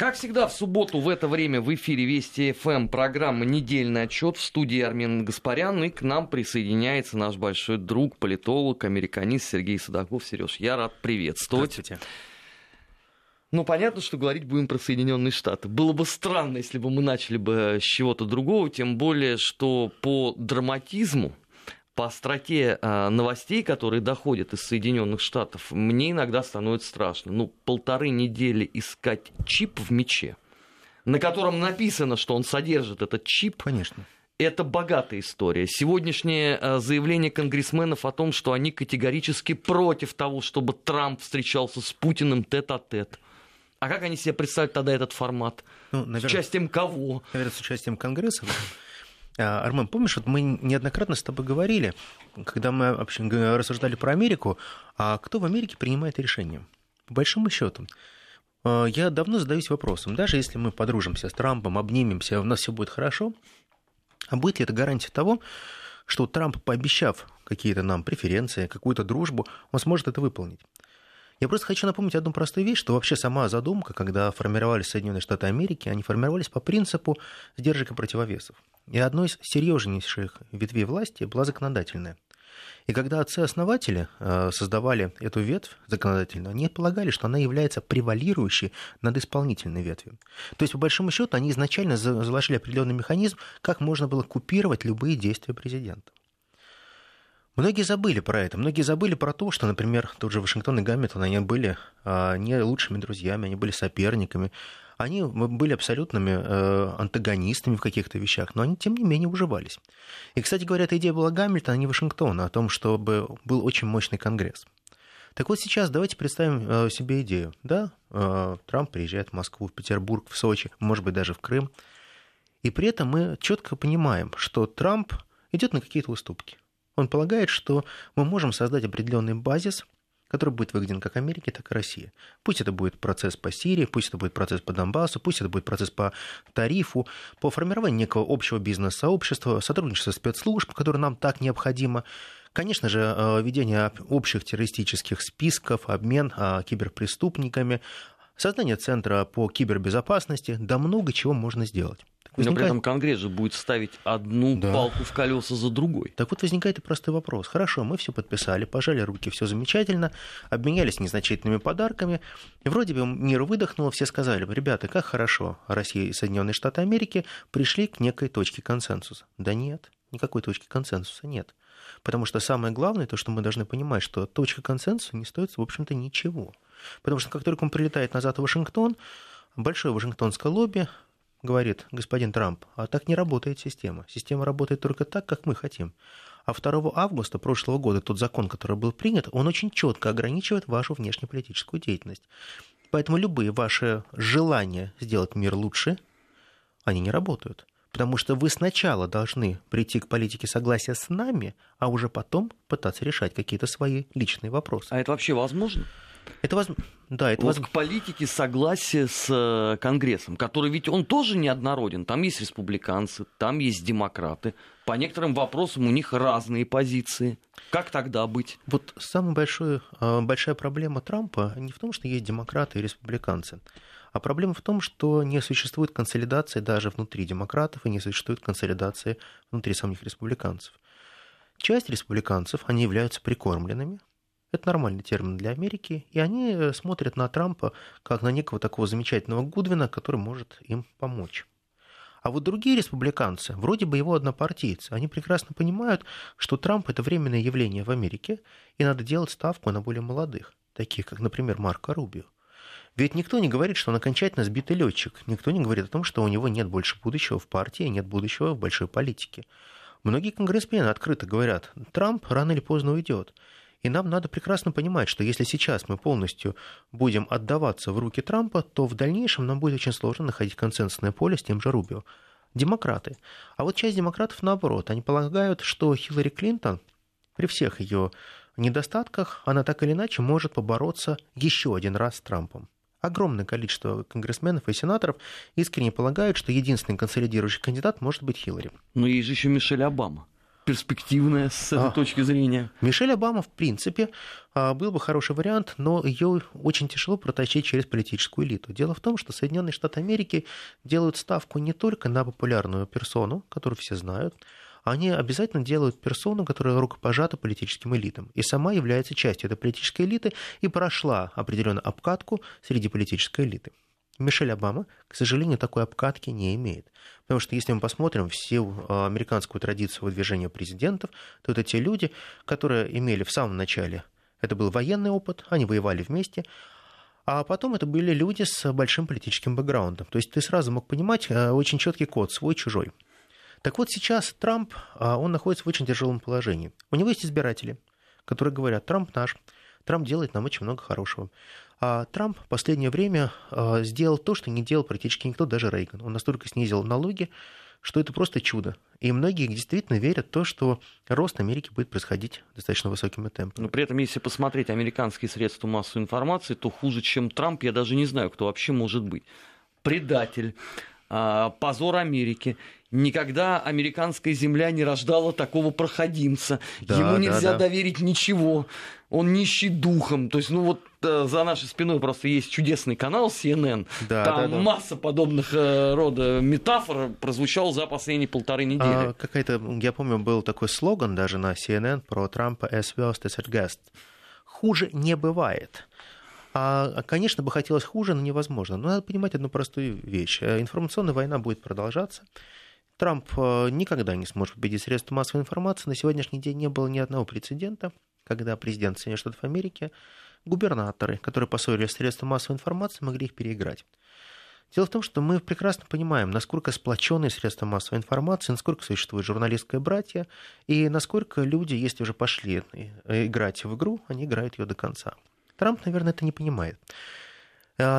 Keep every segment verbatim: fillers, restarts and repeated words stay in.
Как всегда, в субботу в это время в эфире Вести ФМ программа «Недельный отчет», в студии Армен Гаспарян, и к нам присоединяется наш большой друг, политолог, американист Сергей Судаков. Сереж, я рад приветствовать. Здравствуйте. Ну, понятно, что говорить будем про Соединенные Штаты. Было бы странно, если бы мы начали бы с чего-то другого, тем более, что по драматизму, по остроте новостей, которые доходят из Соединенных Штатов, мне иногда становится страшно. Ну, полторы недели искать чип в мече, на котором написано, что он содержит этот чип. Конечно. Это богатая история. Сегодняшнее заявление конгрессменов о том, что они категорически против того, чтобы Трамп встречался с Путиным тет-а-тет. А как они себе представят тогда этот формат? Ну, наверное, с участием кого? Наверное, с участием Конгресса. Армен, помнишь, вот мы неоднократно с тобой говорили, когда мы вообще рассуждали про Америку, а кто в Америке принимает решения? По большому счету, я давно задаюсь вопросом, даже если мы подружимся с Трампом, обнимемся, у нас все будет хорошо, а будет ли это гарантия того, что Трамп, пообещав какие-то нам преференции, какую-то дружбу, он сможет это выполнить? Я просто хочу напомнить одну простую вещь, что вообще сама задумка, когда формировались Соединенные Штаты Америки, они формировались по принципу сдержек и противовесов. И одной из серьезнейших ветвей власти была законодательная. И когда отцы-основатели создавали эту ветвь законодательную, они полагали, что она является превалирующей над исполнительной ветвью. То есть, по большому счету, они изначально заложили определенный механизм, как можно было купировать любые действия президента. Многие забыли про это, многие забыли про то, что, например, тот же Вашингтон и Гамильтон, они были не лучшими друзьями, они были соперниками, они были абсолютными антагонистами в каких-то вещах, но они, тем не менее, уживались. И, кстати говоря, эта идея была Гамильтона, а не Вашингтона, о том, чтобы был очень мощный Конгресс. Так вот сейчас давайте представим себе идею, да, Трамп приезжает в Москву, в Петербург, в Сочи, может быть, даже в Крым, и при этом мы четко понимаем, что Трамп идет на какие-то уступки. Он полагает, что мы можем создать определенный базис, который будет выгоден как Америке, так и России. Пусть это будет процесс по Сирии, пусть это будет процесс по Донбассу, пусть это будет процесс по тарифу, по формированию некого общего бизнес-сообщества, сотрудничества спецслужб, которое нам так необходимо. Конечно же, введение общих террористических списков, обмен киберпреступниками, создание центра по кибербезопасности, да много чего можно сделать. Возникает... Но при этом Конгресс же будет ставить одну да. палку в колеса за другой. Так вот возникает и простой вопрос. Хорошо, мы все подписали, пожали руки, все замечательно, обменялись незначительными подарками, и вроде бы мир выдохнул, все сказали, ребята, как хорошо, Россия и Соединенные Штаты Америки пришли к некой точке консенсуса. Да нет, никакой точки консенсуса нет. Потому что самое главное, то, что мы должны понимать, что точка консенсуса не стоит, в общем-то, ничего. Потому что как только он прилетает назад в Вашингтон, большое вашингтонское лобби говорит: господин Трамп, а так не работает система. Система работает только так, как мы хотим. А второго августа прошлого года тот закон, который был принят, он очень четко ограничивает вашу внешнеполитическую деятельность. Поэтому любые ваши желания сделать мир лучше, они не работают. Потому что вы сначала должны прийти к политике согласия с нами, а уже потом пытаться решать какие-то свои личные вопросы. А это вообще возможно? Это воз... да, это вот воз... к политике согласия с Конгрессом, который ведь он тоже неоднороден. Там есть республиканцы, там есть демократы. По некоторым вопросам у них разные позиции. Как тогда быть? Вот самая большая, большая проблема Трампа не в том, что есть демократы и республиканцы, а проблема в том, что не существует консолидации даже внутри демократов и не существует консолидации внутри самих республиканцев. Часть республиканцев, они являются прикормленными. Это нормальный термин для Америки, и они смотрят на Трампа как на некого такого замечательного Гудвина, который может им помочь. А вот другие республиканцы, вроде бы его однопартийцы, они прекрасно понимают, что Трамп – это временное явление в Америке, и надо делать ставку на более молодых, таких как, например, Марко Рубио. Ведь никто не говорит, что он окончательно сбитый летчик, никто не говорит о том, что у него нет больше будущего в партии, нет будущего в большой политике. Многие конгрессмены открыто говорят: Трамп рано или поздно уйдет. И нам надо прекрасно понимать, что если сейчас мы полностью будем отдаваться в руки Трампа, то в дальнейшем нам будет очень сложно находить консенсусное поле с тем же Рубио. Демократы. А вот часть демократов наоборот. Они полагают, что Хиллари Клинтон, при всех ее недостатках, она так или иначе может побороться еще один раз с Трампом. Огромное количество конгрессменов и сенаторов искренне полагают, что единственный консолидирующий кандидат может быть Хиллари. Но есть же еще Мишель Обама. перспективная с этой а, точки зрения. Мишель Обама, в принципе, был бы хороший вариант, но ее очень тяжело протащить через политическую элиту. Дело в том, что Соединенные Штаты Америки делают ставку не только на популярную персону, которую все знают, они обязательно делают персону, которая рукопожата политическим элитам, и сама является частью этой политической элиты и прошла определенную обкатку среди политической элиты. Мишель Обама, к сожалению, такой обкатки не имеет. Потому что если мы посмотрим всю американскую традицию выдвижения президентов, то это те люди, которые имели в самом начале, это был военный опыт, они воевали вместе, а потом это были люди с большим политическим бэкграундом. То есть ты сразу мог понимать очень четкий код свой-чужой. Так вот сейчас Трамп, он находится в очень тяжелом положении. У него есть избиратели, которые говорят: Трамп наш, Трамп делает нам очень много хорошего. А Трамп в последнее время сделал то, что не делал практически никто, даже Рейган. Он настолько снизил налоги, что это просто чудо. И многие действительно верят в то, что рост Америки будет происходить достаточно высокими темпами. Но при этом, если посмотреть американские средства массовой информации, то хуже, чем Трамп, я даже не знаю, кто вообще может быть. Предатель, позор Америки. Никогда американская земля не рождала такого проходимца. Да, Ему нельзя да, да. доверить ничего. Он нищий духом. То есть, ну вот э, за нашей спиной просто есть чудесный канал си эн эн. Да, Там да, да. масса подобных э, рода метафор прозвучала за последние полторы недели. А, какая-то, я помню, был такой слоган даже на си эн эн про Трампа «as worst as it gets». Хуже не бывает. А, конечно, бы хотелось хуже, но невозможно. Но надо понимать одну простую вещь. Информационная война будет продолжаться. Трамп никогда не сможет победить средства массовой информации. На сегодняшний день не было ни одного прецедента, когда президент Соединенных Штатов Америки, губернаторы, которые поссорились с средствами массовой информации, могли их переиграть. Дело в том, что мы прекрасно понимаем, насколько сплоченные средства массовой информации, насколько существует журналистское братье, и насколько люди, если уже пошли играть в игру, они играют ее до конца. Трамп, наверное, это не понимает.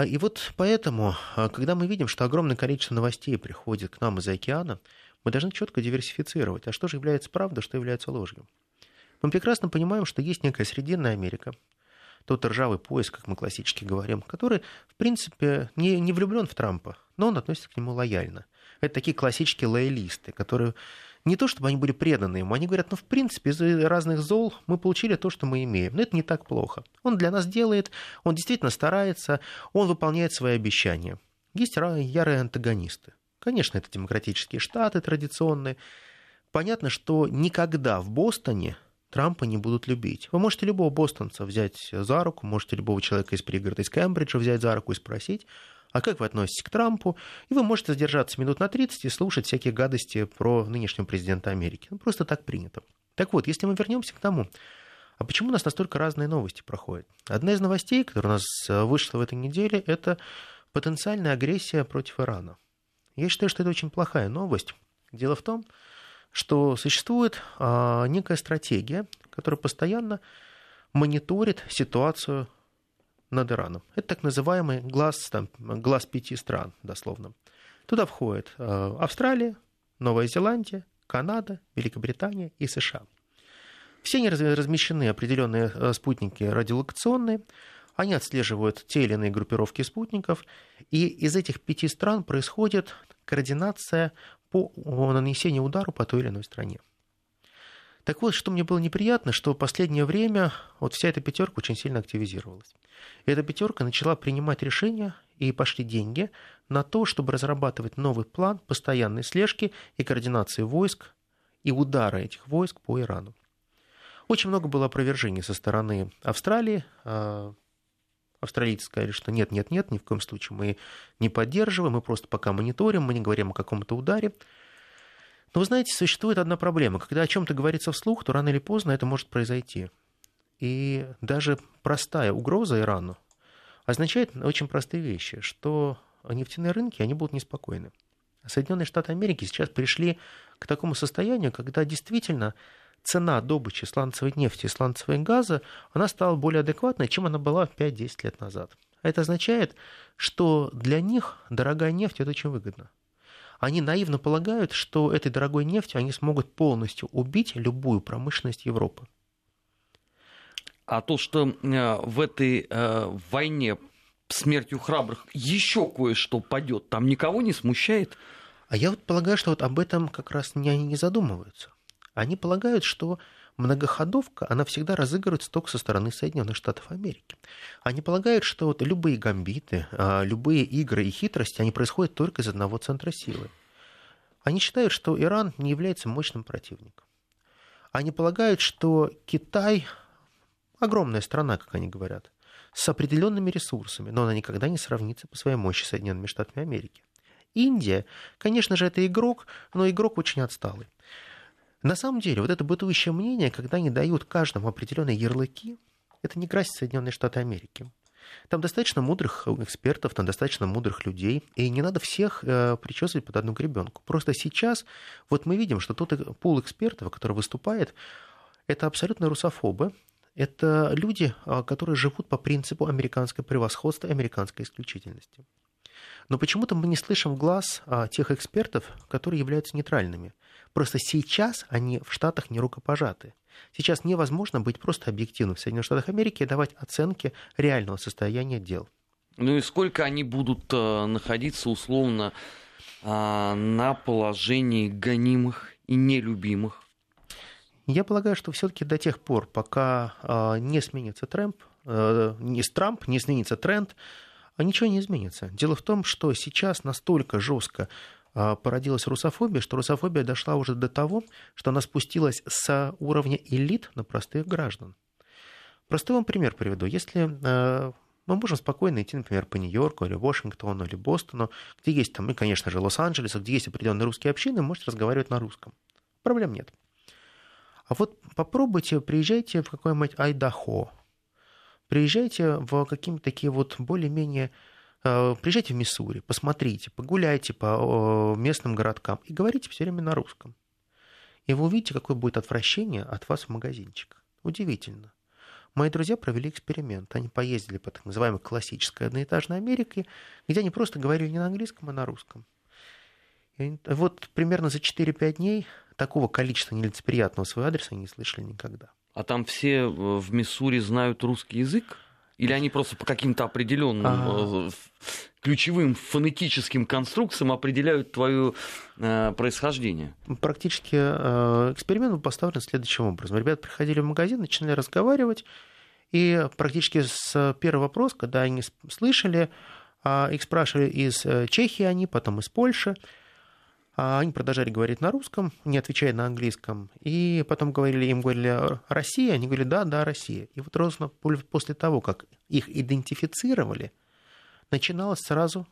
И вот поэтому, когда мы видим, что огромное количество новостей приходит к нам из-за океана, мы должны четко диверсифицировать, а что же является правдой, что является ложью. Мы прекрасно понимаем, что есть некая Срединная Америка, тот ржавый пояс, как мы классически говорим, который, в принципе, не, не влюблен в Трампа, но он относится к нему лояльно. Это такие классические лоялисты, которые не то чтобы они были преданы ему, они говорят: ну, в принципе, из-за разных зол мы получили то, что мы имеем, но это не так плохо. Он для нас делает, он действительно старается, он выполняет свои обещания. Есть ярые антагонисты. Конечно, это демократические штаты традиционные. Понятно, что никогда в Бостоне Трампа не будут любить. Вы можете любого бостонца взять за руку, можете любого человека из пригорода, из Кембриджа взять за руку и спросить: а как вы относитесь к Трампу? И вы можете задержаться минут на тридцать и слушать всякие гадости про нынешнего президента Америки. Ну, просто так принято. Так вот, если мы вернемся к тому, а почему у нас настолько разные новости проходят? Одна из новостей, которая у нас вышла в этой неделе, это потенциальная агрессия против Ирана. Я считаю, что это очень плохая новость. Дело в том, что существует а, некая стратегия, которая постоянно мониторит ситуацию над Ираном. Это так называемый глаз, там, глаз пяти стран, дословно. Туда входят Австралия, Новая Зеландия, Канада, Великобритания и США. Все они размещены определенные спутники радиолокационные, они отслеживают те или иные группировки спутников, и из этих пяти стран происходит координация по нанесению удара по той или иной стране. Так вот, что мне было неприятно, что в последнее время вот вся эта пятерка очень сильно активизировалась. Эта пятерка начала принимать решения, и пошли деньги на то, чтобы разрабатывать новый план постоянной слежки и координации войск и удара этих войск по Ирану. Очень много было опровержений со стороны Австралии. Австралийцы сказали, что нет, нет, нет, ни в коем случае мы не поддерживаем, мы просто пока мониторим, мы не говорим о каком-то ударе. Но вы знаете, существует одна проблема. Когда о чем-то говорится вслух, то рано или поздно это может произойти. И даже простая угроза Ирану означает очень простые вещи, что нефтяные рынки, они будут неспокойны. Соединенные Штаты Америки сейчас пришли к такому состоянию, когда действительно цена добычи сланцевой нефти и сланцевого газа, она стала более адекватной, чем она была пять-десять лет назад. Это означает, что для них дорогая нефть – это очень выгодно. Они наивно полагают, что этой дорогой нефтью они смогут полностью убить любую промышленность Европы. А то, что в этой э, войне смертью храбрых еще кое-что падет, там никого не смущает? А я вот полагаю, что вот об этом как раз они не задумываются. Они полагают, что многоходовка, она всегда разыгрывается только со стороны Соединенных Штатов Америки. Они полагают, что вот любые гамбиты, любые игры и хитрости, они происходят только из одного центра силы. Они считают, что Иран не является мощным противником. Они полагают, что Китай – огромная страна, как они говорят, с определенными ресурсами, но она никогда не сравнится по своей мощи с Соединенными Штатами Америки. Индия, конечно же, это игрок, но игрок очень отсталый. На самом деле, вот это бытующее мнение, когда они дают каждому определенные ярлыки, это не красит Соединенные Штаты Америки. Там достаточно мудрых экспертов, там достаточно мудрых людей, и не надо всех э, причесывать под одну гребенку. Просто сейчас вот мы видим, что тот пул экспертов, который выступает, это абсолютно русофобы, это люди, которые живут по принципу американского превосходства, американской исключительности. Но почему-то мы не слышим глаз а, тех экспертов, которые являются нейтральными. Просто сейчас они в Штатах не рукопожаты. Сейчас невозможно быть просто объективным в Соединенных Штатах Америки и давать оценки реального состояния дел. Ну и сколько они будут а, находиться условно а, на положении гонимых и нелюбимых? Я полагаю, что все-таки до тех пор, пока а, не сменится Трамп, а, не Трамп, не сменится тренд, а ничего не изменится. Дело в том, что сейчас настолько жестко породилась русофобия, что русофобия дошла уже до того, что она спустилась с уровня элит на простых граждан. Простой вам пример приведу. Если мы можем спокойно идти, например, по Нью-Йорку или Вашингтону или Бостону, где есть там, и, конечно же, Лос-Анджелес, где есть определенные русские общины, можете разговаривать на русском. Проблем нет. А вот попробуйте, приезжайте в какой-нибудь Айдахо, приезжайте в какие-то такие вот более-менее... Приезжайте в Миссури, посмотрите, погуляйте по местным городкам и говорите все время на русском. И вы увидите, какое будет отвращение от вас в магазинчиках. Удивительно. Мои друзья провели эксперимент. Они поездили по так называемой классической одноэтажной Америке, где они просто говорили не на английском, а на русском. И вот примерно за четыре-пять дней такого количества нелицеприятного своего адреса они не слышали никогда. А там все в Миссури знают русский язык? Или они просто по каким-то определенным ага. ключевым фонетическим конструкциям определяют твое э, происхождение? Практически э, эксперимент был поставлен следующим образом. Ребята приходили в магазин, начинали разговаривать, и практически с первого вопроса, когда они слышали, э, их спрашивали из Чехии они, потом из Польши, они продолжали говорить на русском, не отвечая на английском. И потом говорили, им говорили «Россия», они говорили «Да, да, Россия». И вот ровно после того, как их идентифицировали, начиналось сразу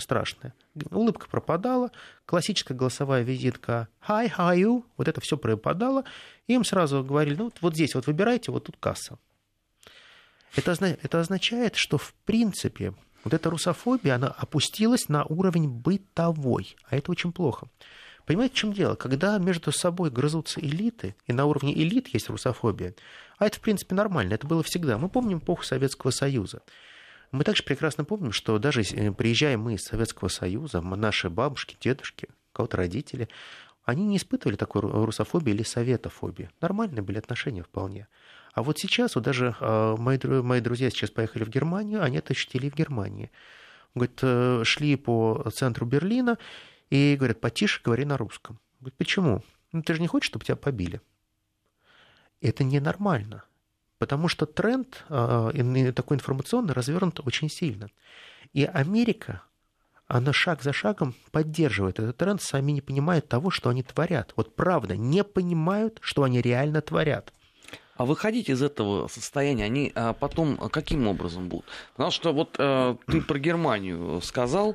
страшное. Улыбка пропадала, классическая голосовая визитка «Hi, how are you?» Вот это все пропадало. И им сразу говорили «Ну, вот здесь вот выбирайте, вот тут касса». Это, это означает, что в принципе... Вот эта русофобия, она опустилась на уровень бытовой, а это очень плохо. Понимаете, в чем дело? Когда между собой грызутся элиты, и на уровне элит есть русофобия, а это, в принципе, нормально, это было всегда. Мы помним эпоху Советского Союза. Мы также прекрасно помним, что даже приезжая мы из Советского Союза, наши бабушки, дедушки, кого-то родители, они не испытывали такой русофобии или советофобии. Нормальные были отношения вполне. А вот сейчас, вот даже э, мои, мои друзья сейчас поехали в Германию, они это ощутили в Германии. Говорит, э, шли по центру Берлина и говорят, потише говори на русском. Говорит, почему? Ну ты же не хочешь, чтобы тебя побили. Это ненормально, потому что тренд э, такой информационный развернут очень сильно. И Америка, она шаг за шагом поддерживает этот тренд, сами не понимают того, что они творят. Вот правда, не понимают, что они реально творят. А выходить из этого состояния они потом каким образом будут? Потому что вот э, ты про Германию сказал,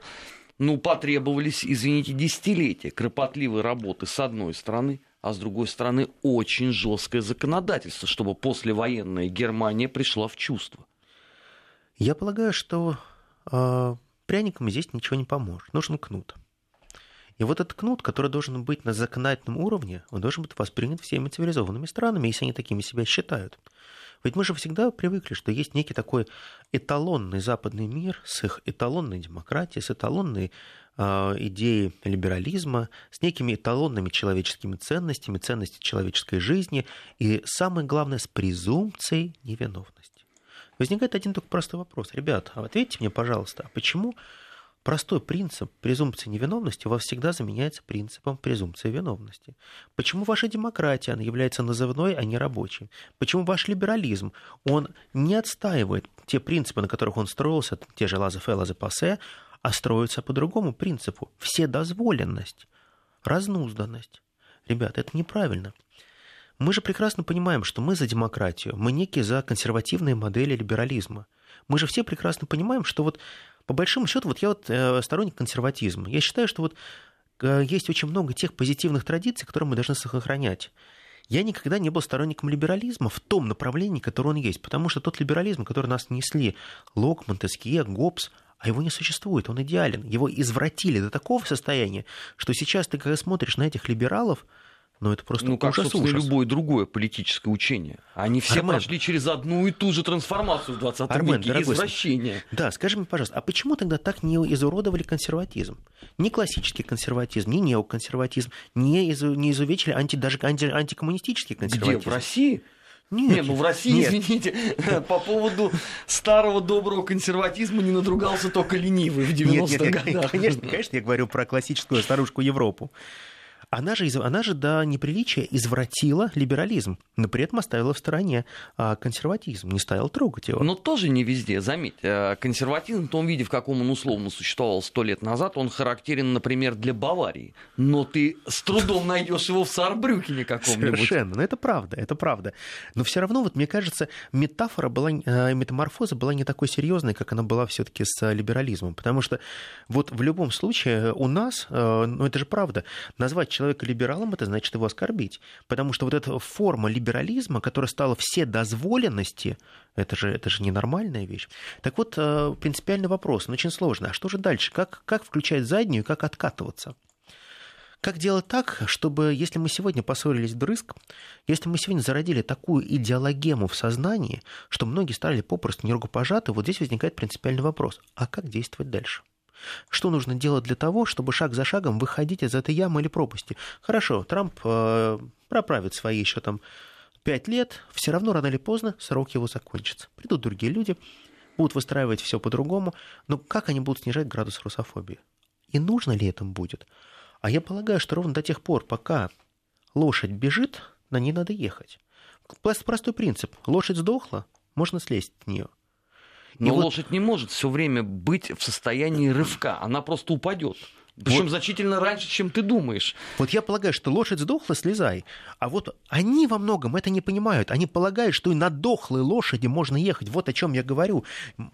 ну, потребовались, извините, десятилетия кропотливой работы с одной стороны, а с другой стороны очень жесткое законодательство, чтобы послевоенная Германия пришла в чувство. Я полагаю, что э, пряникам здесь ничего не поможет. Нужен кнут. И вот этот кнут, который должен быть на законодательном уровне, он должен быть воспринят всеми цивилизованными странами, если они такими себя считают. Ведь мы же всегда привыкли, что есть некий такой эталонный западный мир с их эталонной демократией, с эталонной э, идеей либерализма, с некими эталонными человеческими ценностями, ценностями человеческой жизни и, самое главное, с презумпцией невиновности. Возникает один только простой вопрос. Ребята, ответьте мне, пожалуйста, а почему... Простой принцип презумпции невиновности у вас всегда заменяется принципом презумпции виновности. Почему ваша демократия, она является назывной, а не рабочей? Почему ваш либерализм, он не отстаивает те принципы, на которых он строился, те же лаза-фе, лаза-пассе, а строится по другому принципу? Вседозволенность, разнузданность. Ребята, это неправильно. Мы же прекрасно понимаем, что мы за демократию, мы некие за консервативные модели либерализма. Мы же все прекрасно понимаем, что вот по большому счету, вот я вот э, сторонник консерватизма. Я считаю, что вот э, есть очень много тех позитивных традиций, которые мы должны сохранять. Я никогда не был сторонником либерализма в том направлении, которое он есть, потому что тот либерализм, который нас несли Лок, Монтескье, Гоббс, а его не существует, он идеален. Его извратили до такого состояния, что сейчас ты когда смотришь на этих либералов, ну, это просто ну, как, ужас, собственно, ужас. Любое другое политическое учение. Они все Армен, прошли через одну и ту же трансформацию в двадцатом веке, извращение. Да, скажи мне, пожалуйста, а почему тогда так не изуродовали консерватизм? Ни классический консерватизм, ни неоконсерватизм, не, из, не изувечили анти, даже анти, антикоммунистический консерватизм. Где, в России? Нет, нет, ну в России, нет. извините, по поводу старого доброго консерватизма не надругался только ленивый в девяностых годах. Конечно, конечно, я говорю про классическую старушку Европу. Она же, она же до неприличия извратила либерализм, но при этом оставила в стороне консерватизм, не стала трогать его. Но тоже не везде, заметь. Консерватизм в том виде, в каком он условно существовал сто лет назад, он характерен, например, для Баварии. Но ты с трудом найдешь его в Саарбрюкене каком-нибудь. Совершенно, но это правда, это правда. Но все равно, вот, мне кажется, метафора была, метаморфоза была не такой серьезной, как она была все-таки с либерализмом. Потому что вот в любом случае у нас, ну это же правда, назвать человека либералом, это значит его оскорбить. Потому что вот эта форма либерализма, которая стала вседозволенности, это же, это же ненормальная вещь. Так вот, принципиальный вопрос, он очень сложный. А что же дальше? Как, как включать заднюю, как откатываться? Как делать так, чтобы, если мы сегодня поссорились вдрызг, если мы сегодня зародили такую идеологему в сознании, что многие стали попросту нерукопожаты, вот здесь возникает принципиальный вопрос. А как действовать дальше? Что нужно делать для того, чтобы шаг за шагом выходить из этой ямы или пропасти? Хорошо, Трамп э, проправит свои еще там пять лет, все равно рано или поздно срок его закончится. Придут другие люди, будут выстраивать все по-другому, но как они будут снижать градус русофобии? И нужно ли это будет? А я полагаю, что ровно до тех пор, пока лошадь бежит, на ней надо ехать. Простой принцип. Лошадь сдохла, можно слезть с нее. Но вот... лошадь не может все время быть в состоянии рывка, она просто упадет. Причем вот... значительно раньше, чем ты думаешь. Вот я полагаю, что лошадь сдохла, слезай. А вот они во многом это не понимают. Они полагают, что и на дохлой лошади можно ехать. Вот о чем я говорю.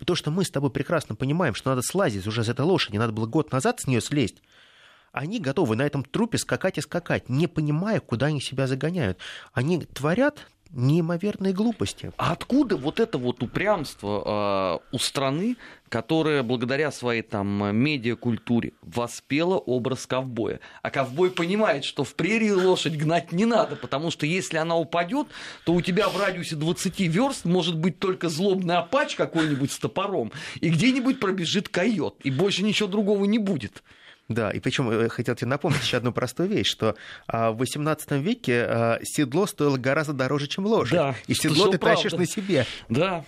То, что мы с тобой прекрасно понимаем, что надо слазить уже с этой лошади, надо было год назад с нее слезть. Они готовы на этом трупе скакать и скакать, не понимая, куда они себя загоняют. Они творят неимоверные глупости. А откуда вот это вот упрямство э, у страны, которая благодаря своей там медиакультуре воспела образ ковбоя? А ковбой понимает, что в прерии лошадь гнать не надо, потому что если она упадет, то у тебя в радиусе двадцати верст может быть только злобный апач какой-нибудь с топором, и где-нибудь пробежит койот, и больше ничего другого не будет. Да, и причем хотел тебе напомнить еще одну простую вещь, что в восемнадцатом веке седло стоило гораздо дороже, чем лошадь. Да, и седло ты правда. Тащишь на себе. Да.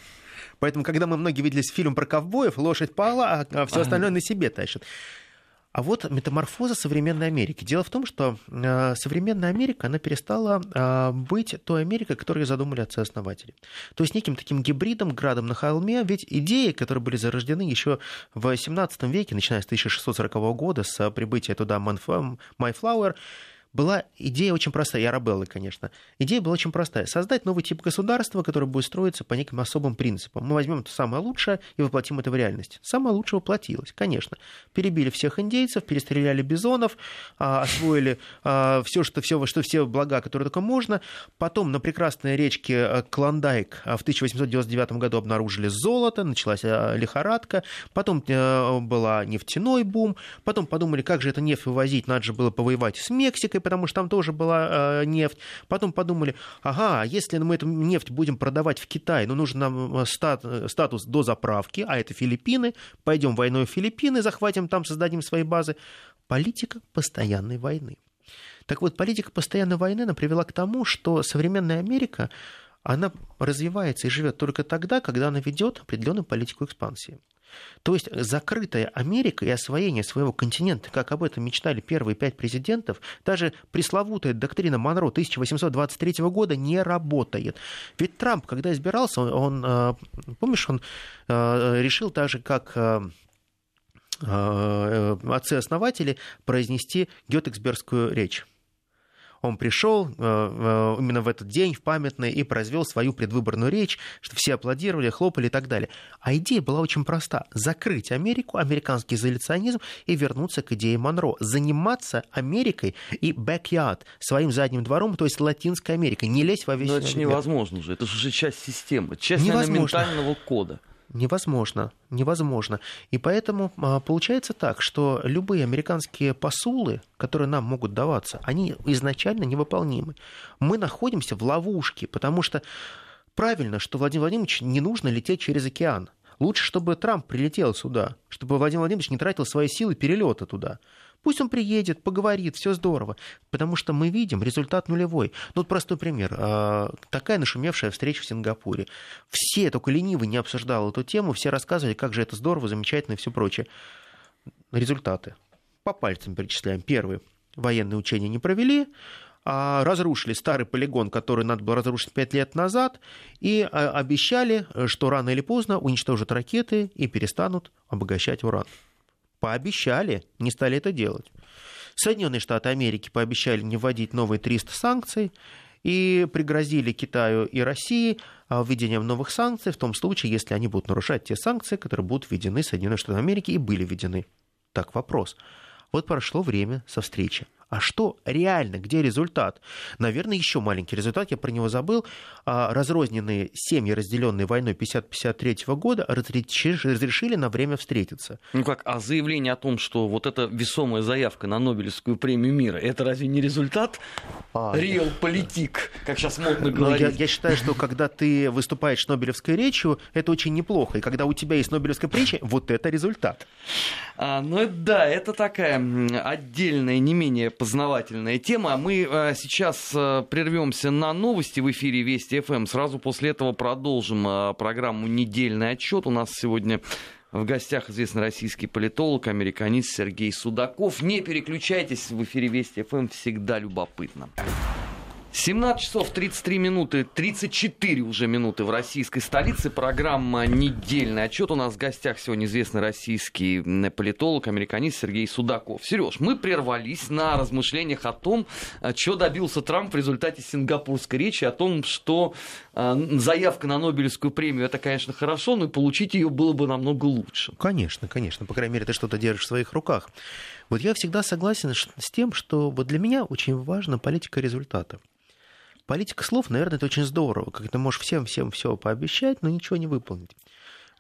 Поэтому, когда мы многие видели фильм про ковбоев, лошадь пала, а все остальное на себе тащит. А вот метаморфоза современной Америки. Дело в том, что современная Америка, она перестала быть той Америкой, которую задумали отцы-основатели. То есть неким таким гибридом, градом на холме. Ведь идеи, которые были зарождены еще в семнадцатом веке, начиная с тысяча шестьсот сорокового года, с прибытия туда Mayflower, была идея очень простая, и Арабеллы, конечно. Идея была очень простая. Создать новый тип государства, которое будет строиться по неким особым принципам. Мы возьмем самое лучшее и воплотим это в реальность. Самое лучшее воплотилось, конечно. Перебили всех индейцев, перестреляли бизонов, освоили все, что, все, что, все блага, которые только можно. Потом на прекрасной речке Клондайк в тысяча восемьсот девяносто девятом году обнаружили золото, началась лихорадка. Потом был нефтяной бум. Потом подумали, как же это нефть вывозить, надо же было повоевать с Мексикой, потому что там тоже была э, нефть. Потом подумали, ага, если мы эту нефть будем продавать в Китай, ну нужен нам стат, статус дозаправки, а это Филиппины, пойдем войной в Филиппины, захватим там, создадим свои базы. Политика постоянной войны. Так вот, политика постоянной войны, она привела к тому, что современная Америка, она развивается и живет только тогда, когда она ведет определенную политику экспансии. То есть закрытая Америка и освоение своего континента, как об этом мечтали первые пять президентов, даже пресловутая доктрина Монро тысяча восемьсот двадцать третьего года не работает. Ведь Трамп, когда избирался, он, помнишь, он решил так же, как отцы-основатели, произнести гетексбергскую речь. Он пришел именно в этот день, в памятный, и произвел свою предвыборную речь, что все аплодировали, хлопали и так далее. А идея была очень проста. Закрыть Америку, американский изоляционизм, и вернуться к идее Монро. Заниматься Америкой и бэк-ярд, своим задним двором, то есть Латинской Америкой. Не лезть во весь мир. Но это же невозможно же. Это же уже часть системы, часть ментального кода. Невозможно, невозможно. И поэтому получается так, что любые американские посулы, которые нам могут даваться, они изначально невыполнимы. Мы находимся в ловушке, потому что правильно, что Владимиру Владимировичу не нужно лететь через океан. Лучше, чтобы Трамп прилетел сюда, чтобы Владимир Владимирович не тратил свои силы перелета туда. Пусть он приедет, поговорит, все здорово. Потому что мы видим результат нулевой. Ну, вот простой пример. Такая нашумевшая встреча в Сингапуре. Все, только ленивый не обсуждал эту тему, все рассказывали, как же это здорово, замечательно и все прочее. Результаты. По пальцам перечисляем. Первый. Военные учения не провели. А разрушили старый полигон, который надо было разрушить пять лет назад, и обещали, что рано или поздно уничтожат ракеты и перестанут обогащать уран. Пообещали, не стали это делать. Соединенные Штаты Америки пообещали не вводить новые триста санкций и пригрозили Китаю и России введением новых санкций в том случае, если они будут нарушать те санкции, которые будут введены Соединенными Штатами Америки и были введены. Так, вопрос. Вот прошло время со встречи. А что реально? Где результат? Наверное, еще маленький результат, я про него забыл. Разрозненные семьи, разделенные войной пятьдесят пятьдесят третьего года, разрешили на время встретиться. Ну как, а заявление о том, что вот эта весомая заявка на Нобелевскую премию мира, это разве не результат? Реалполитик, как сейчас модно говорить. Я, я считаю, что когда ты выступаешь с Нобелевской речью, это очень неплохо. И когда у тебя есть Нобелевская притча, вот это результат. А, ну да, это такая отдельная, не менее познавательная тема. Мы а, сейчас а, прервемся на новости в эфире Вести ФМ. Сразу после этого продолжим а, программу «Недельный отчет». У нас сегодня в гостях известный российский политолог, американист Сергей Судаков. Не переключайтесь, в эфире Вести ФМ всегда любопытно. семнадцать часов тридцать три минуты, тридцать четыре уже минуты в российской столице. Программа «Недельный отчет». У нас в гостях сегодня известный российский политолог, американист Сергей Судаков. Сереж, мы прервались на размышлениях о том, чего добился Трамп в результате сингапурской речи, о том, что заявка на Нобелевскую премию — это, конечно, хорошо, но получить ее было бы намного лучше. Конечно, конечно. По крайней мере, ты что-то держишь в своих руках. Вот я всегда согласен с тем, что вот для меня очень важна политика результата. Политика слов, наверное, это очень здорово, когда ты можешь всем-всем все пообещать, но ничего не выполнить.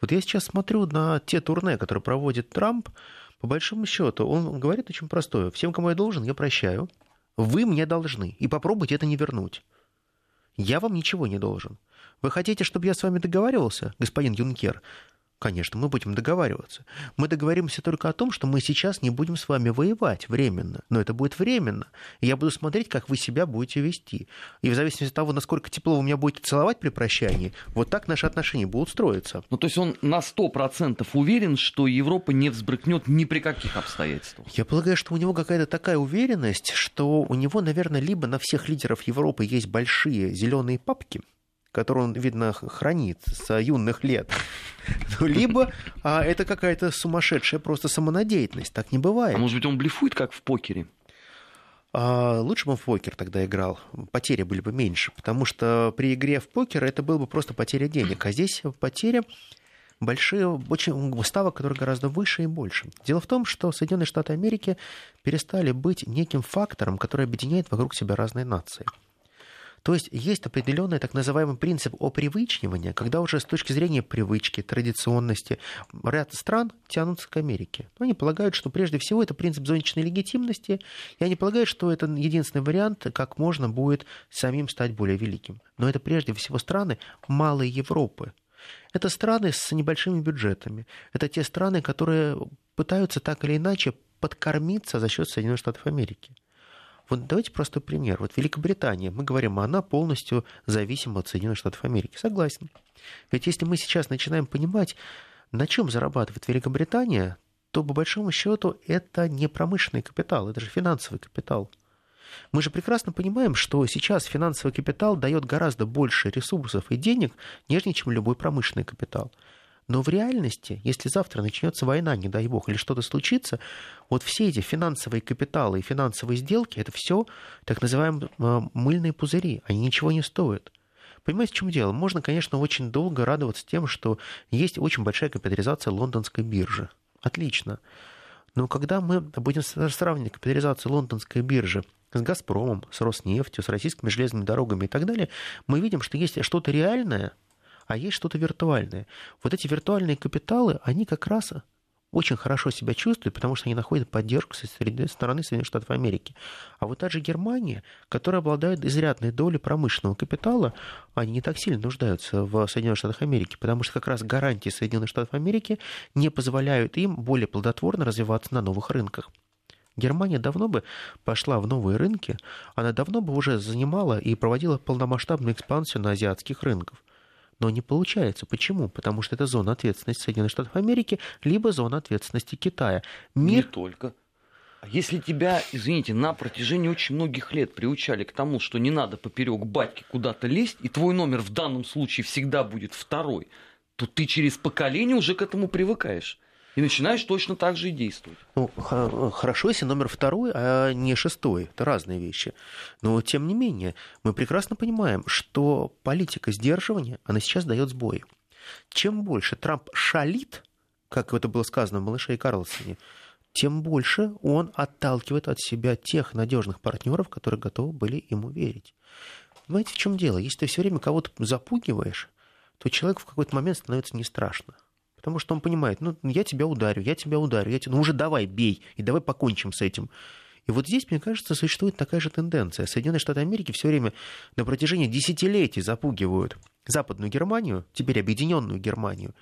Вот я сейчас смотрю на те турне, которые проводит Трамп, по большому счету, он говорит очень простое. Всем, кому я должен, я прощаю. Вы мне должны. И попробуйте это не вернуть. Я вам ничего не должен. Вы хотите, чтобы я с вами договаривался, господин Юнкер? Конечно, мы будем договариваться. Мы договоримся только о том, что мы сейчас не будем с вами воевать временно. Но это будет временно. Я буду смотреть, как вы себя будете вести. И в зависимости от того, насколько тепло вы меня будете целовать при прощании, вот так наши отношения будут строиться. Ну, то есть он на сто процентов уверен, что Европа не взбрыкнет ни при каких обстоятельствах? Я полагаю, что у него какая-то такая уверенность, что у него, наверное, либо на всех лидеров Европы есть большие зеленые папки, которую он, видно, хранит с юных лет. Либо а, это какая-то сумасшедшая просто самонадеянность. Так не бывает. А может быть, он блефует, как в покере? А, лучше бы он в покер тогда играл. Потери были бы меньше. Потому что при игре в покер это было бы просто потеря денег. А здесь потеря большие, очень, ставок, которые гораздо выше и больше. Дело в том, что Соединенные Штаты Америки перестали быть неким фактором, который объединяет вокруг себя разные нации. То есть есть определенный так называемый принцип опривычнивания, когда уже с точки зрения привычки, традиционности ряд стран тянутся к Америке. Но они полагают, что прежде всего это принцип зонтичной легитимности, и они полагают, что это единственный вариант, как можно будет самим стать более великим. Но это прежде всего страны малой Европы. Это страны с небольшими бюджетами. Это те страны, которые пытаются так или иначе подкормиться за счет Соединенных Штатов Америки. Вот давайте простой пример. Вот Великобритания, мы говорим, она полностью зависима от Соединенных Штатов Америки. Согласен. Ведь если мы сейчас начинаем понимать, на чем зарабатывает Великобритания, то, по большому счету, это не промышленный капитал, это же финансовый капитал. Мы же прекрасно понимаем, что сейчас финансовый капитал дает гораздо больше ресурсов и денег, нежели чем любой промышленный капитал. Но в реальности, если завтра начнется война, не дай бог, или что-то случится, вот все эти финансовые капиталы и финансовые сделки, это все так называемые мыльные пузыри, они ничего не стоят. Понимаете, в чем дело? Можно, конечно, очень долго радоваться тем, что есть очень большая капитализация лондонской биржи. Отлично. Но когда мы будем сравнивать капитализацию лондонской биржи с «Газпромом», с «Роснефтью», с российскими железными дорогами и так далее, мы видим, что есть что-то реальное, а есть что-то виртуальное. Вот эти виртуальные капиталы, они как раз очень хорошо себя чувствуют, потому что они находят поддержку со стороны Соединенных Штатов Америки. А вот та же Германия, которая обладает изрядной долей промышленного капитала, они не так сильно нуждаются в Соединенных Штатах Америки, потому что как раз гарантии Соединенных Штатов Америки не позволяют им более плодотворно развиваться на новых рынках. Германия давно бы пошла в новые рынки, она давно бы уже занимала и проводила полномасштабную экспансию на азиатских рынках. Но не получается. Почему? Потому что это зона ответственности Соединенных Штатов Америки, либо зона ответственности Китая. Мир... Не только. Если тебя, извините, на протяжении очень многих лет приучали к тому, что не надо поперек батьки куда-то лезть, и твой номер в данном случае всегда будет второй, то ты через поколение уже к этому привыкаешь. И начинаешь точно так же и действовать. Ну, х- хорошо, если номер второй, а не шестой. Это разные вещи. Но, тем не менее, мы прекрасно понимаем, что политика сдерживания, она сейчас дает сбои. Чем больше Трамп шалит, как это было сказано в «Малыше и Карлсоне», тем больше он отталкивает от себя тех надежных партнеров, которые готовы были ему верить. Понимаете, в чем дело? Если ты все время кого-то запугиваешь, то человеку в какой-то момент становится не страшно. Потому что он понимает, ну, я тебя ударю, я тебя ударю, я тебя... ну, уже давай, бей, и давай покончим с этим. И вот здесь, мне кажется, существует такая же тенденция. Соединенные Штаты Америки все время на протяжении десятилетий запугивают Западную Германию, теперь Объединенную Германию.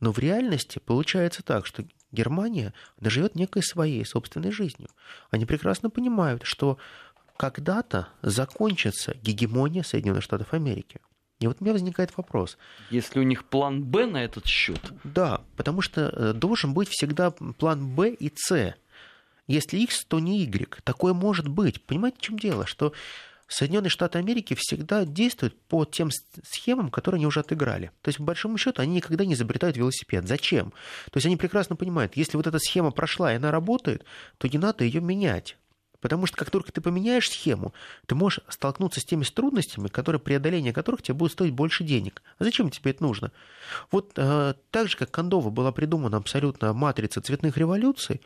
Но в реальности получается так, что Германия живет некой своей собственной жизнью. Они прекрасно понимают, что когда-то закончится гегемония Соединенных Штатов Америки. И вот у меня возникает вопрос. Если у них план Б на этот счет? Да, потому что должен быть всегда план Б и С. Если X, то не Y. Такое может быть. Понимаете, в чем дело? Что Соединенные Штаты Америки всегда действуют по тем схемам, которые они уже отыграли. То есть, по большому счету, они никогда не изобретают велосипед. Зачем? То есть, они прекрасно понимают, если вот эта схема прошла и она работает, то не надо ее менять. Потому что как только ты поменяешь схему, ты можешь столкнуться с теми трудностями, которые, преодоление которых тебе будет стоить больше денег. А зачем тебе это нужно? Вот э, так же, как Кондова была придумана абсолютно матрица цветных революций,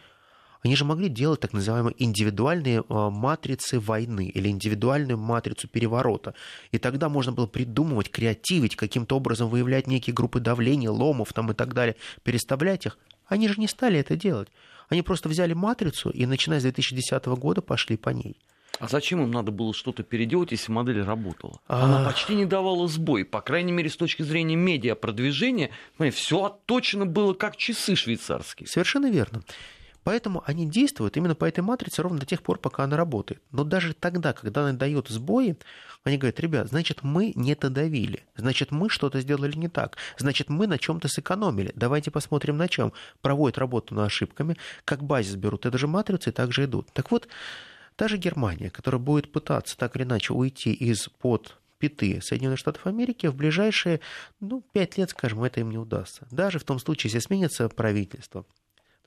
они же могли делать так называемые индивидуальные э, матрицы войны или индивидуальную матрицу переворота. И тогда можно было придумывать, креативить, каким-то образом выявлять некие группы давления, ломов там, и так далее, переставлять их. Они же не стали это делать. Они просто взяли матрицу и, начиная с две тысячи десятого года, пошли по ней. А зачем им надо было что-то переделать, если модель работала? Она а... почти не давала сбой. По крайней мере, с точки зрения медиапродвижения, все отточено было, как часы швейцарские. Совершенно верно. Поэтому они действуют именно по этой матрице ровно до тех пор, пока она работает. Но даже тогда, когда она дает сбои, они говорят: ребят, значит, мы не додавили, значит, мы что-то сделали не так, значит, мы на чем-то сэкономили. Давайте посмотрим, на чем. Проводят работу над ошибками, как базис берут эту же матрицу и также идут. Так вот, та же Германия, которая будет пытаться так или иначе уйти из-под пяты Соединенных Штатов Америки, в ближайшие ну, пять лет, скажем, это им не удастся. Даже в том случае, если сменится правительство,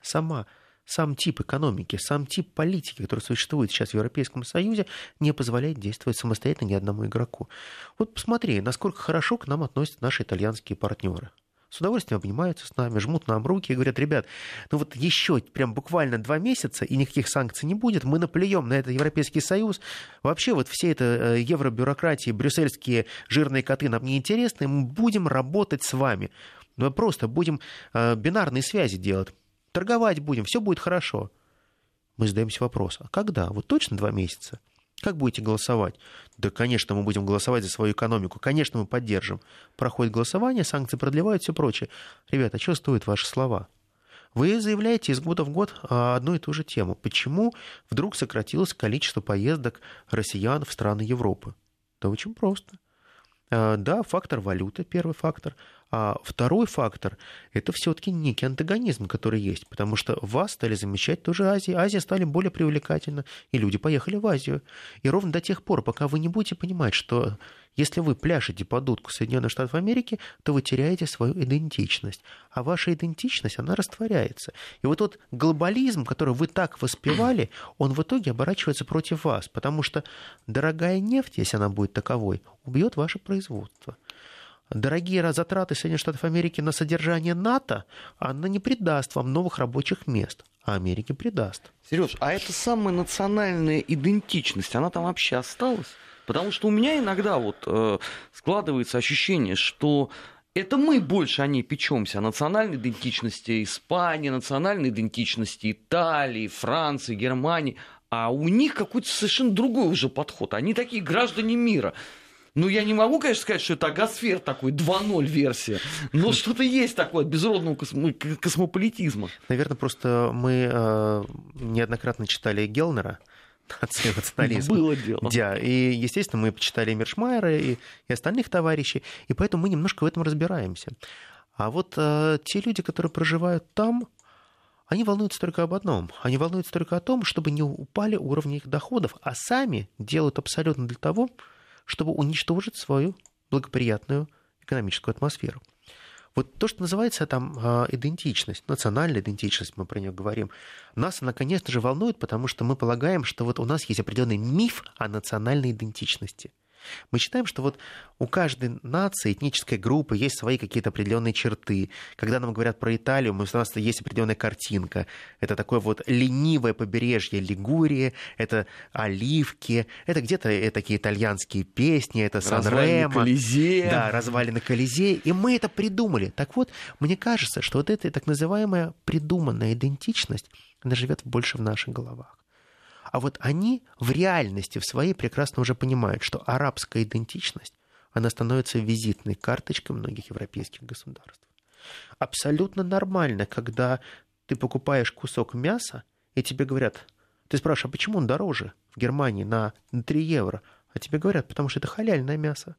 сама... Сам тип экономики, сам тип политики, который существует сейчас в Европейском Союзе, не позволяет действовать самостоятельно ни одному игроку. Вот посмотри, насколько хорошо к нам относятся наши итальянские партнеры. С удовольствием обнимаются с нами, жмут нам руки и говорят: ребят, ну вот еще прям буквально два месяца и никаких санкций не будет, мы наплюем на этот Европейский Союз. Вообще вот все это евробюрократии, брюссельские жирные коты нам неинтересны, мы будем работать с вами. Мы просто будем бинарные связи делать. Торговать будем, все будет хорошо. Мы задаемся вопросом: а когда? Вот точно два месяца? Как будете голосовать? Да, конечно, мы будем голосовать за свою экономику, конечно, мы поддержим. Проходит голосование, санкции продлевают, все прочее. Ребята, а что стоят ваши слова? Вы заявляете из года в год одну и ту же тему. Почему вдруг сократилось количество поездок россиян в страны Европы? Да очень просто. Да, фактор валюты, первый фактор. А второй фактор – это все-таки некий антагонизм, который есть, потому что вас стали замечать тоже Азии, Азия стали более привлекательна, и люди поехали в Азию. И ровно до тех пор, пока вы не будете понимать, что если вы пляшете под удку Соединенных Штатов Америки, то вы теряете свою идентичность, а ваша идентичность, она растворяется. И вот тот глобализм, который вы так воспевали, он в итоге оборачивается против вас, потому что дорогая нефть, если она будет таковой, убьет ваше производство. Дорогие затраты Соединенных Штатов Америки на содержание НАТО, она не придаст вам новых рабочих мест, а Америке придаст. Серёж, а эта самая национальная идентичность, она там вообще осталась? Потому что у меня иногда вот э, складывается ощущение, что это мы больше о ней печемся, о национальной идентичности Испании, национальной идентичности Италии, Франции, Германии, а у них какой-то совершенно другой уже подход. Они такие граждане мира. Ну, я не могу, конечно, сказать, что это агосфер такой, два ноль версия, но что-то есть такое от безродного космо- космополитизма. Наверное, просто мы э, неоднократно читали Геллнера, нацию национализма. Было дело. Да, и, естественно, мы почитали Миршмайра и, и остальных товарищей, и поэтому мы немножко в этом разбираемся. А вот э, те люди, которые проживают там, они волнуются только об одном. Они волнуются только о том, чтобы не упали уровни их доходов, а сами делают абсолютно для того, чтобы уничтожить свою благоприятную экономическую атмосферу. Вот то, что называется там идентичность, национальная идентичность, мы про нее говорим, нас она, конечно же, волнует, потому что мы полагаем, что вот у нас есть определенный миф о национальной идентичности. Мы считаем, что вот у каждой нации, этнической группы есть свои какие-то определенные черты. Когда нам говорят про Италию, у нас есть определенная картинка. Это такое вот ленивое побережье Лигурии, это оливки, это где-то такие итальянские песни, это Сан-Ремо, да, развалины Колизея. И мы это придумали. Так вот, мне кажется, что вот эта так называемая придуманная идентичность, она живет больше в наших головах. А вот они в реальности в своей прекрасно уже понимают, что арабская идентичность, она становится визитной карточкой многих европейских государств. Абсолютно нормально, когда ты покупаешь кусок мяса, и тебе говорят, ты спрашиваешь, а почему он дороже в Германии на три евро? А тебе говорят, потому что это халяльное мясо.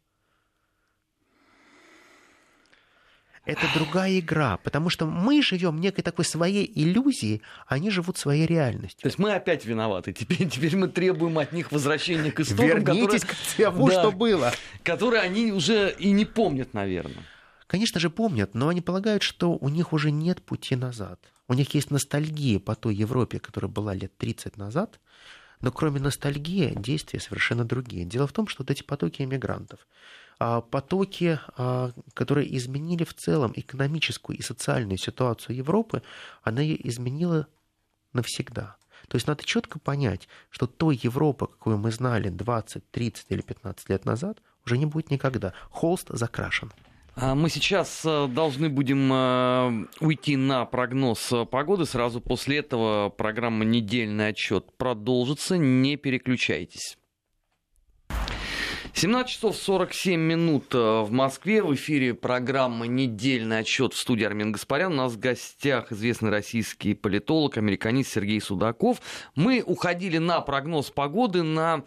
Это другая игра, потому что мы живем в некой такой своей иллюзии, они живут своей реальностью. То есть мы опять виноваты, теперь, теперь мы требуем от них возвращения к истокам, вернитесь которые, к тому, да, что было. Которые они уже и не помнят, наверное. Конечно же помнят, но они полагают, что у них уже нет пути назад. У них есть ностальгия по той Европе, которая была лет тридцать назад, но кроме ностальгии действия совершенно другие. Дело в том, что вот эти потоки эмигрантов, потоки, которые изменили в целом экономическую и социальную ситуацию Европы, она ее изменила навсегда. То есть надо четко понять, что той Европы, какую мы знали двадцать, тридцать или пятнадцать лет назад, уже не будет никогда. Холст закрашен. Мы сейчас должны будем уйти на прогноз погоды. Сразу после этого программа «Недельный отчет» продолжится. Не переключайтесь. семнадцать часов сорок семь минут в Москве. В эфире программа «Недельный отчет» в студии Армен Гаспарян. У нас в гостях известный российский политолог, американист Сергей Судаков. Мы уходили на прогноз погоды, на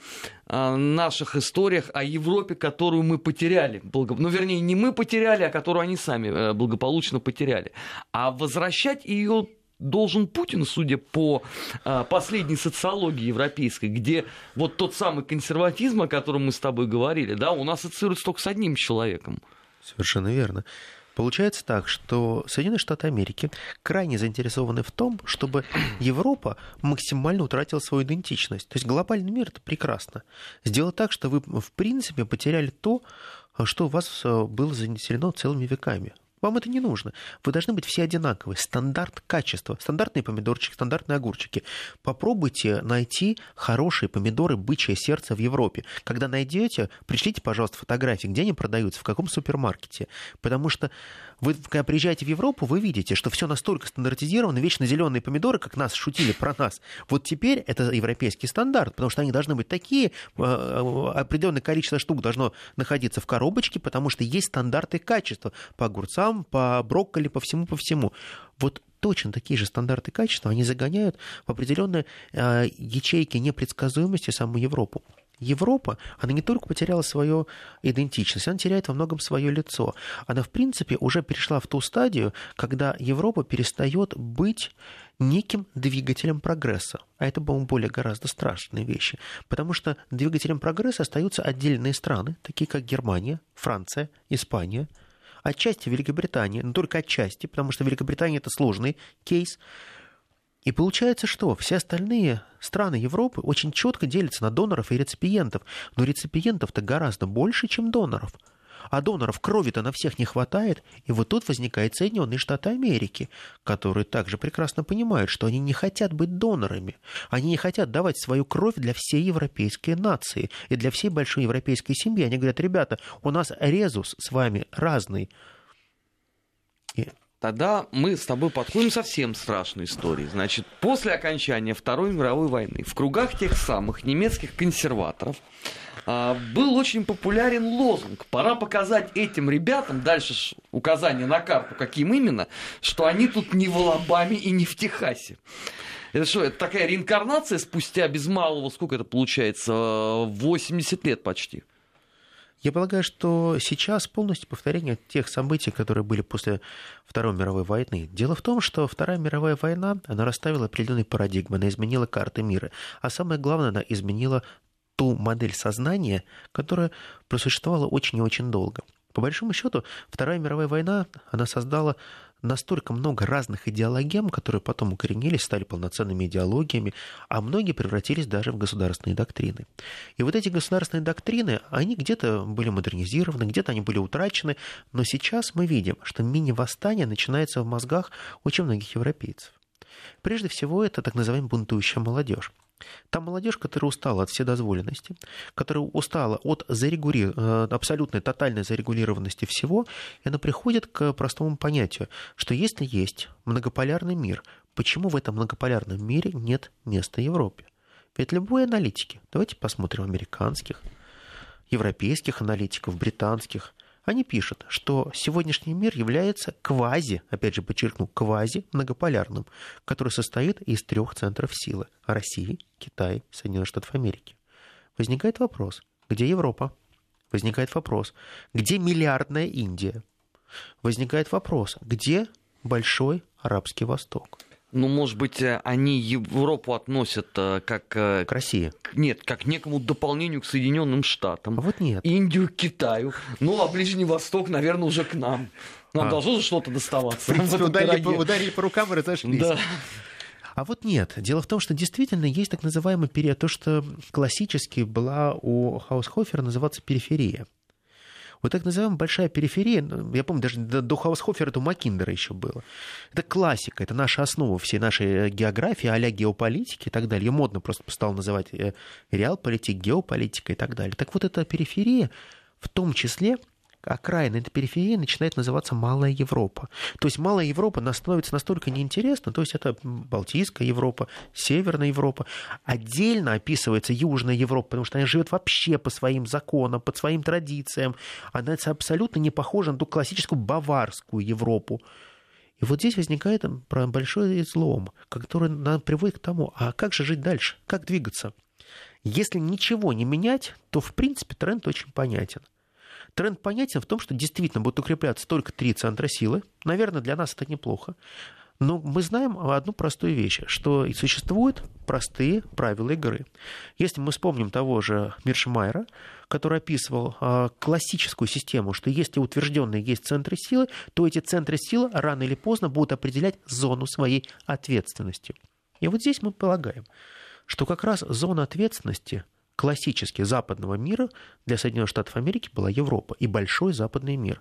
наших историях о Европе, которую мы потеряли. Ну, вернее, не мы потеряли, а которую они сами благополучно потеряли. А возвращать ее должен Путин, судя по последней социологии европейской, где вот тот самый консерватизм, о котором мы с тобой говорили, да, он ассоциируется только с одним человеком. Совершенно верно. Получается так, что Соединенные Штаты Америки крайне заинтересованы в том, чтобы Европа максимально утратила свою идентичность. То есть глобальный мир – это прекрасно. Сделать так, что вы, в принципе, потеряли то, что у вас было занесено целыми веками. Вам это не нужно. Вы должны быть все одинаковые. Стандарт качества. Стандартные помидорчики, стандартные огурчики. Попробуйте найти хорошие помидоры «Бычье сердце» в Европе. Когда найдете, пришлите, пожалуйста, фотографии, где они продаются, в каком супермаркете. Потому что вы, когда приезжаете в Европу, вы видите, что все настолько стандартизировано, вечно зеленые помидоры, как нас шутили про нас. Вот теперь это европейский стандарт, потому что они должны быть такие, определенное количество штук должно находиться в коробочке, потому что есть стандарты качества по огурцам, по брокколи, по всему, по всему. Вот точно такие же стандарты качества они загоняют в определенные э, ячейки непредсказуемости саму Европу. Европа, она не только потеряла свою идентичность, она теряет во многом свое лицо. Она, в принципе, уже перешла в ту стадию, когда Европа перестает быть неким двигателем прогресса. А это, по-моему, более гораздо страшные вещи. Потому что двигателем прогресса остаются отдельные страны, такие как Германия, Франция, Испания, отчасти Великобритания, но только отчасти, потому что Великобритания – это сложный кейс. И получается, что все остальные страны Европы очень четко делятся на доноров и реципиентов. Но реципиентов-то гораздо больше, чем доноров. А доноров крови-то на всех не хватает. И вот тут возникает Соединенные Штаты Америки, которые также прекрасно понимают, что они не хотят быть донорами. Они не хотят давать свою кровь для всей европейской нации и для всей большой европейской семьи. Они говорят: ребята, у нас резус с вами разный. И... Тогда мы с тобой подходим совсем страшной истории. Значит, после окончания Второй мировой войны в кругах тех самых немецких консерваторов а, был очень популярен лозунг: пора показать этим ребятам, дальше указание на карту, каким именно, что они тут не в Алабаме и не в Техасе. Это что, это такая реинкарнация спустя без малого, сколько это получается, восемьдесят лет почти? Я полагаю, что сейчас полностью повторение тех событий, которые были после Второй мировой войны. Дело в том, что Вторая мировая война, она расставила определенные парадигмы, она изменила карты мира. А самое главное, она изменила ту модель сознания, которая просуществовала очень и очень долго. По большому счету, Вторая мировая война, она создала настолько много разных идеологем, которые потом укоренились, стали полноценными идеологиями, а многие превратились даже в государственные доктрины. И вот эти государственные доктрины, они где-то были модернизированы, где-то они были утрачены, но сейчас мы видим, что мини-восстание начинается в мозгах очень многих европейцев. Прежде всего, это так называемая бунтующая молодежь. Та молодежь, которая устала от вседозволенности, которая устала от зарегули... абсолютной, тотальной зарегулированности всего, и она приходит к простому понятию, что если есть многополярный мир, почему в этом многополярном мире нет места Европе? Ведь любые аналитики, давайте посмотрим американских, европейских аналитиков, британских, они пишут, что сегодняшний мир является квази, опять же подчеркну, квази многополярным, который состоит из трех центров силы – России, Китая, Соединенных Штатов Америки. Возникает вопрос, где Европа? Возникает вопрос, где миллиардная Индия? Возникает вопрос, где большой арабский Восток? Ну, может быть, они Европу относят как... К России. Нет, как к некому дополнению к Соединенным Штатам. Вот нет. Индию, Китаю. Ну, а Ближний Восток, наверное, уже к нам. Нам а. должно же что-то доставаться. В принципе, ударили, по, ударили по рукам и разошлись. Да. А вот нет. Дело в том, что действительно есть так называемый период. То, что классически была у Хаусхофера называться периферия. Вот так называемая большая периферия, я помню, даже до Хаусхофера, до Макиндера еще было. Это классика, это наша основа всей нашей географии, а-ля геополитики и так далее. Ее модно просто стало называть реалполитик, геополитика и так далее. Так вот, эта периферия, в том числе окраина этой периферии, начинает называться Малая Европа. То есть Малая Европа становится настолько неинтересна, то есть это Балтийская Европа, Северная Европа. Отдельно описывается Южная Европа, потому что она живет вообще по своим законам, по своим традициям. Она абсолютно не похожа на ту классическую Баварскую Европу. И вот здесь возникает большой излом, который приводит к тому, а как же жить дальше, как двигаться? Если ничего не менять, то в принципе тренд очень понятен. Тренд понятен в том, что действительно будут укрепляться только три центра силы. Наверное, для нас это неплохо. Но мы знаем одну простую вещь, что существуют простые правила игры. Если мы вспомним того же Миршмайра, который описывал классическую систему, что если утвержденные есть центры силы, то эти центры силы рано или поздно будут определять зону своей ответственности. И вот здесь мы полагаем, что как раз зона ответственности классически западного мира для Соединенных Штатов Америки была Европа и большой западный мир.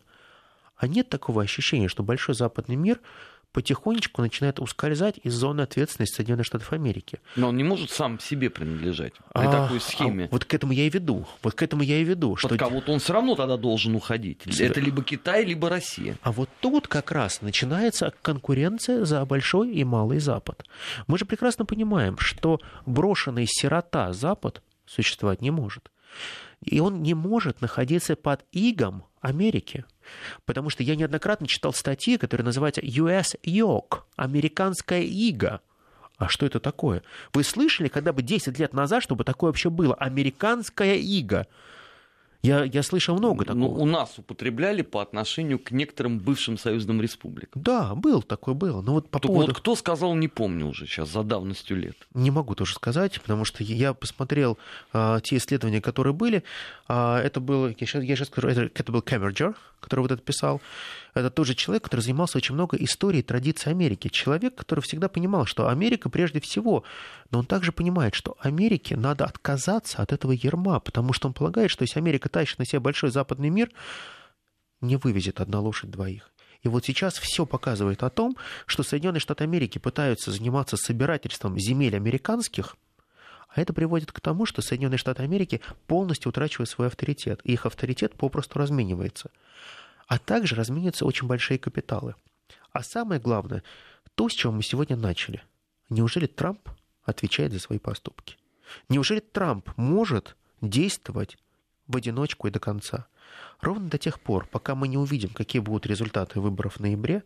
А нет такого ощущения, что большой западный мир потихонечку начинает ускользать из зоны ответственности Соединенных Штатов Америки. Но он не может сам себе принадлежать при а, такой схеме. А вот к этому я и веду. Вот к этому я и веду. Под что... кого-то он все равно тогда должен уходить. С... Это либо Китай, либо Россия. А вот тут как раз начинается конкуренция за большой и малый Запад. Мы же прекрасно понимаем, что брошенный сирота Запад существовать не может. И он не может находиться под игом Америки. Потому что я неоднократно читал статьи, которые называются «ю эс Yoke», «Американская ига». А что это такое? Вы слышали, когда бы десять лет назад, чтобы такое вообще было? Американская ига. Я, я слышал много такого. Ну, у нас употребляли по отношению к некоторым бывшим союзным республикам. Да, был такой, был. Но вот по Только поводу... вот кто сказал, не помню уже сейчас, за давностью лет. Не могу тоже сказать, потому что я посмотрел а, те исследования, которые были. А, это был, я сейчас, я сейчас скажу, это, это был Кемерджер, который вот это писал. Это тот же человек, который занимался очень много историей, традицией Америки. Человек, который всегда понимал, что Америка прежде всего, но он также понимает, что Америке надо отказаться от этого ярма, потому что он полагает, что если Америка тащит на себя большой западный мир, не вывезет одна лошадь двоих. И вот сейчас все показывает о том, что Соединенные Штаты Америки пытаются заниматься собирательством земель американских, а это приводит к тому, что Соединенные Штаты Америки полностью утрачивают свой авторитет, и их авторитет попросту разменивается. А также разменятся очень большие капиталы. А самое главное, то, с чего мы сегодня начали. Неужели Трамп отвечает за свои поступки? Неужели Трамп может действовать в одиночку и до конца? Ровно до тех пор, пока мы не увидим, какие будут результаты выборов в ноябре,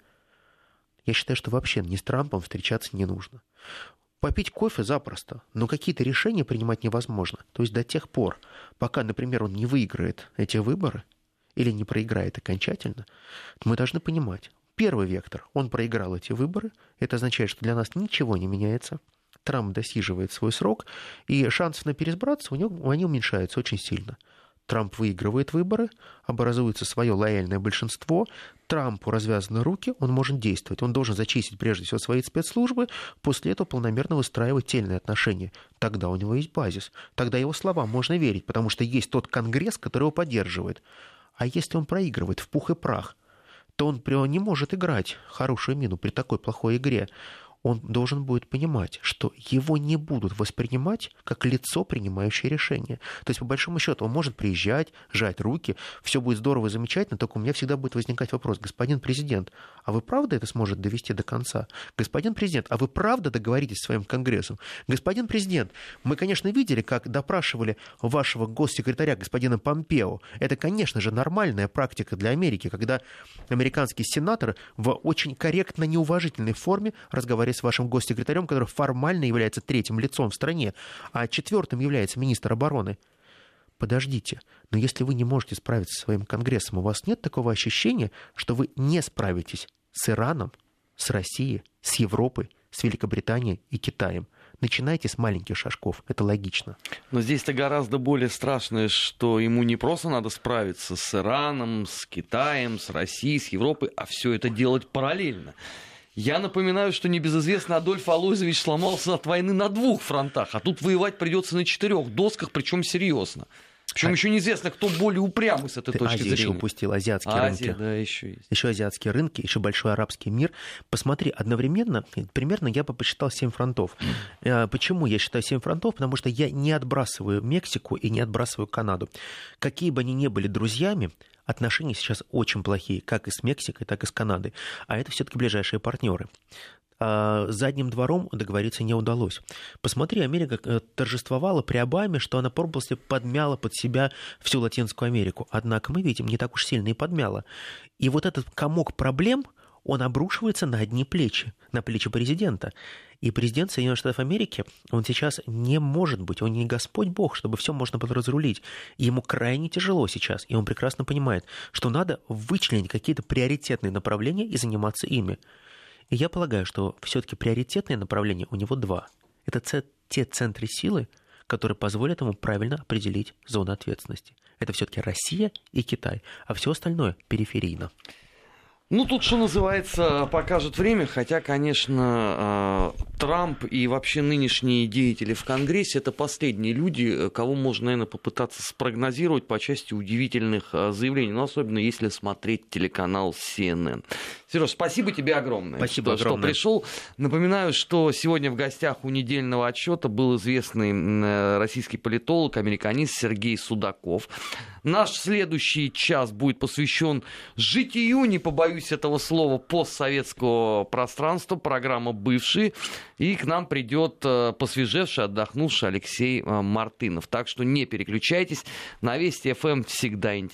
я считаю, что вообще ни с Трампом встречаться не нужно. Попить кофе запросто, но какие-то решения принимать невозможно. То есть до тех пор, пока, например, он не выиграет эти выборы, или не проиграет окончательно, мы должны понимать. Первый вектор, он проиграл эти выборы, это означает, что для нас ничего не меняется, Трамп досиживает свой срок, и шансов на переизбраться у него, они уменьшаются очень сильно. Трамп выигрывает выборы, образуется свое лояльное большинство, Трампу развязаны руки, он может действовать, он должен зачистить прежде всего свои спецслужбы, после этого планомерно выстраивать тельные отношения. Тогда у него есть базис, тогда его словам можно верить, потому что есть тот Конгресс, который его поддерживает. А если он проигрывает в пух и прах, то он, он не может играть хорошую мину при такой плохой игре. Он должен будет понимать, что его не будут воспринимать как лицо, принимающее решение. То есть, по большому счету, он может приезжать, жать руки, все будет здорово и замечательно, только у меня всегда будет возникать вопрос: господин президент, а вы правда это сможете довести до конца? Господин президент, а вы правда договоритесь с своим Конгрессом? Господин президент, мы, конечно, видели, как допрашивали вашего госсекретаря, господина Помпео. Это, конечно же, нормальная практика для Америки, когда американский сенатор в очень корректно неуважительной форме разговаривает с вашим госсекретарем, который формально является третьим лицом в стране, а четвертым является министр обороны. Подождите, но если вы не можете справиться со своим Конгрессом, у вас нет такого ощущения, что вы не справитесь с Ираном, с Россией, с Европой, с Великобританией и Китаем? Начинайте с маленьких шажков, это логично. Но здесь-то гораздо более страшное, что ему не просто надо справиться с Ираном, с Китаем, с Россией, с Европой, а все это делать параллельно. Я напоминаю, что небезызвестный Адольф Алойзович сломался от войны на двух фронтах, а тут воевать придется на четырех досках, причем серьезно. Причем а... еще неизвестно, кто более упрямый с этой Ты точки Азию зрения. Еще упустил, азиатские Азия, рынки. Да, еще есть. Еще азиатские рынки, еще большой арабский мир. Посмотри, одновременно, примерно я бы посчитал семь фронтов. Почему я считаю семь фронтов? Потому что я не отбрасываю Мексику и не отбрасываю Канаду. Какие бы они ни были друзьями, отношения сейчас очень плохие, как и с Мексикой, так и с Канадой. А это все-таки ближайшие партнеры. Задним двором договориться не удалось. Посмотри, Америка торжествовала при Обаме, что она полностью подмяла под себя всю Латинскую Америку. Однако мы видим, не так уж сильно и подмяла. И вот этот комок проблем, он обрушивается на одни плечи, на плечи президента. И президент Соединенных Штатов Америки, он сейчас не может быть, он не Господь Бог, чтобы все можно было разрулить. Ему крайне тяжело сейчас, и он прекрасно понимает, что надо вычленить какие-то приоритетные направления и заниматься ими. И я полагаю, что все-таки приоритетные направления у него два. Это те центры силы, которые позволят ему правильно определить зону ответственности. Это все-таки Россия и Китай, а все остальное периферийно. Ну, тут, что называется, покажет время, хотя, конечно, Трамп и вообще нынешние деятели в Конгрессе — это последние люди, кого можно, наверное, попытаться спрогнозировать по части удивительных заявлений, но особенно если смотреть телеканал си эн эн. Сереж, спасибо тебе огромное, спасибо что, огромное. что пришел. Напоминаю, что сегодня в гостях у «Недельного отчета» был известный российский политолог, американист Сергей Судаков. Наш следующий час будет посвящен житию, не побоюсь этого слова, постсоветского пространства, программа «Бывшие», и к нам придет посвежевший, отдохнувший Алексей Мартынов. Так что не переключайтесь, на Вести эф эм всегда интересно.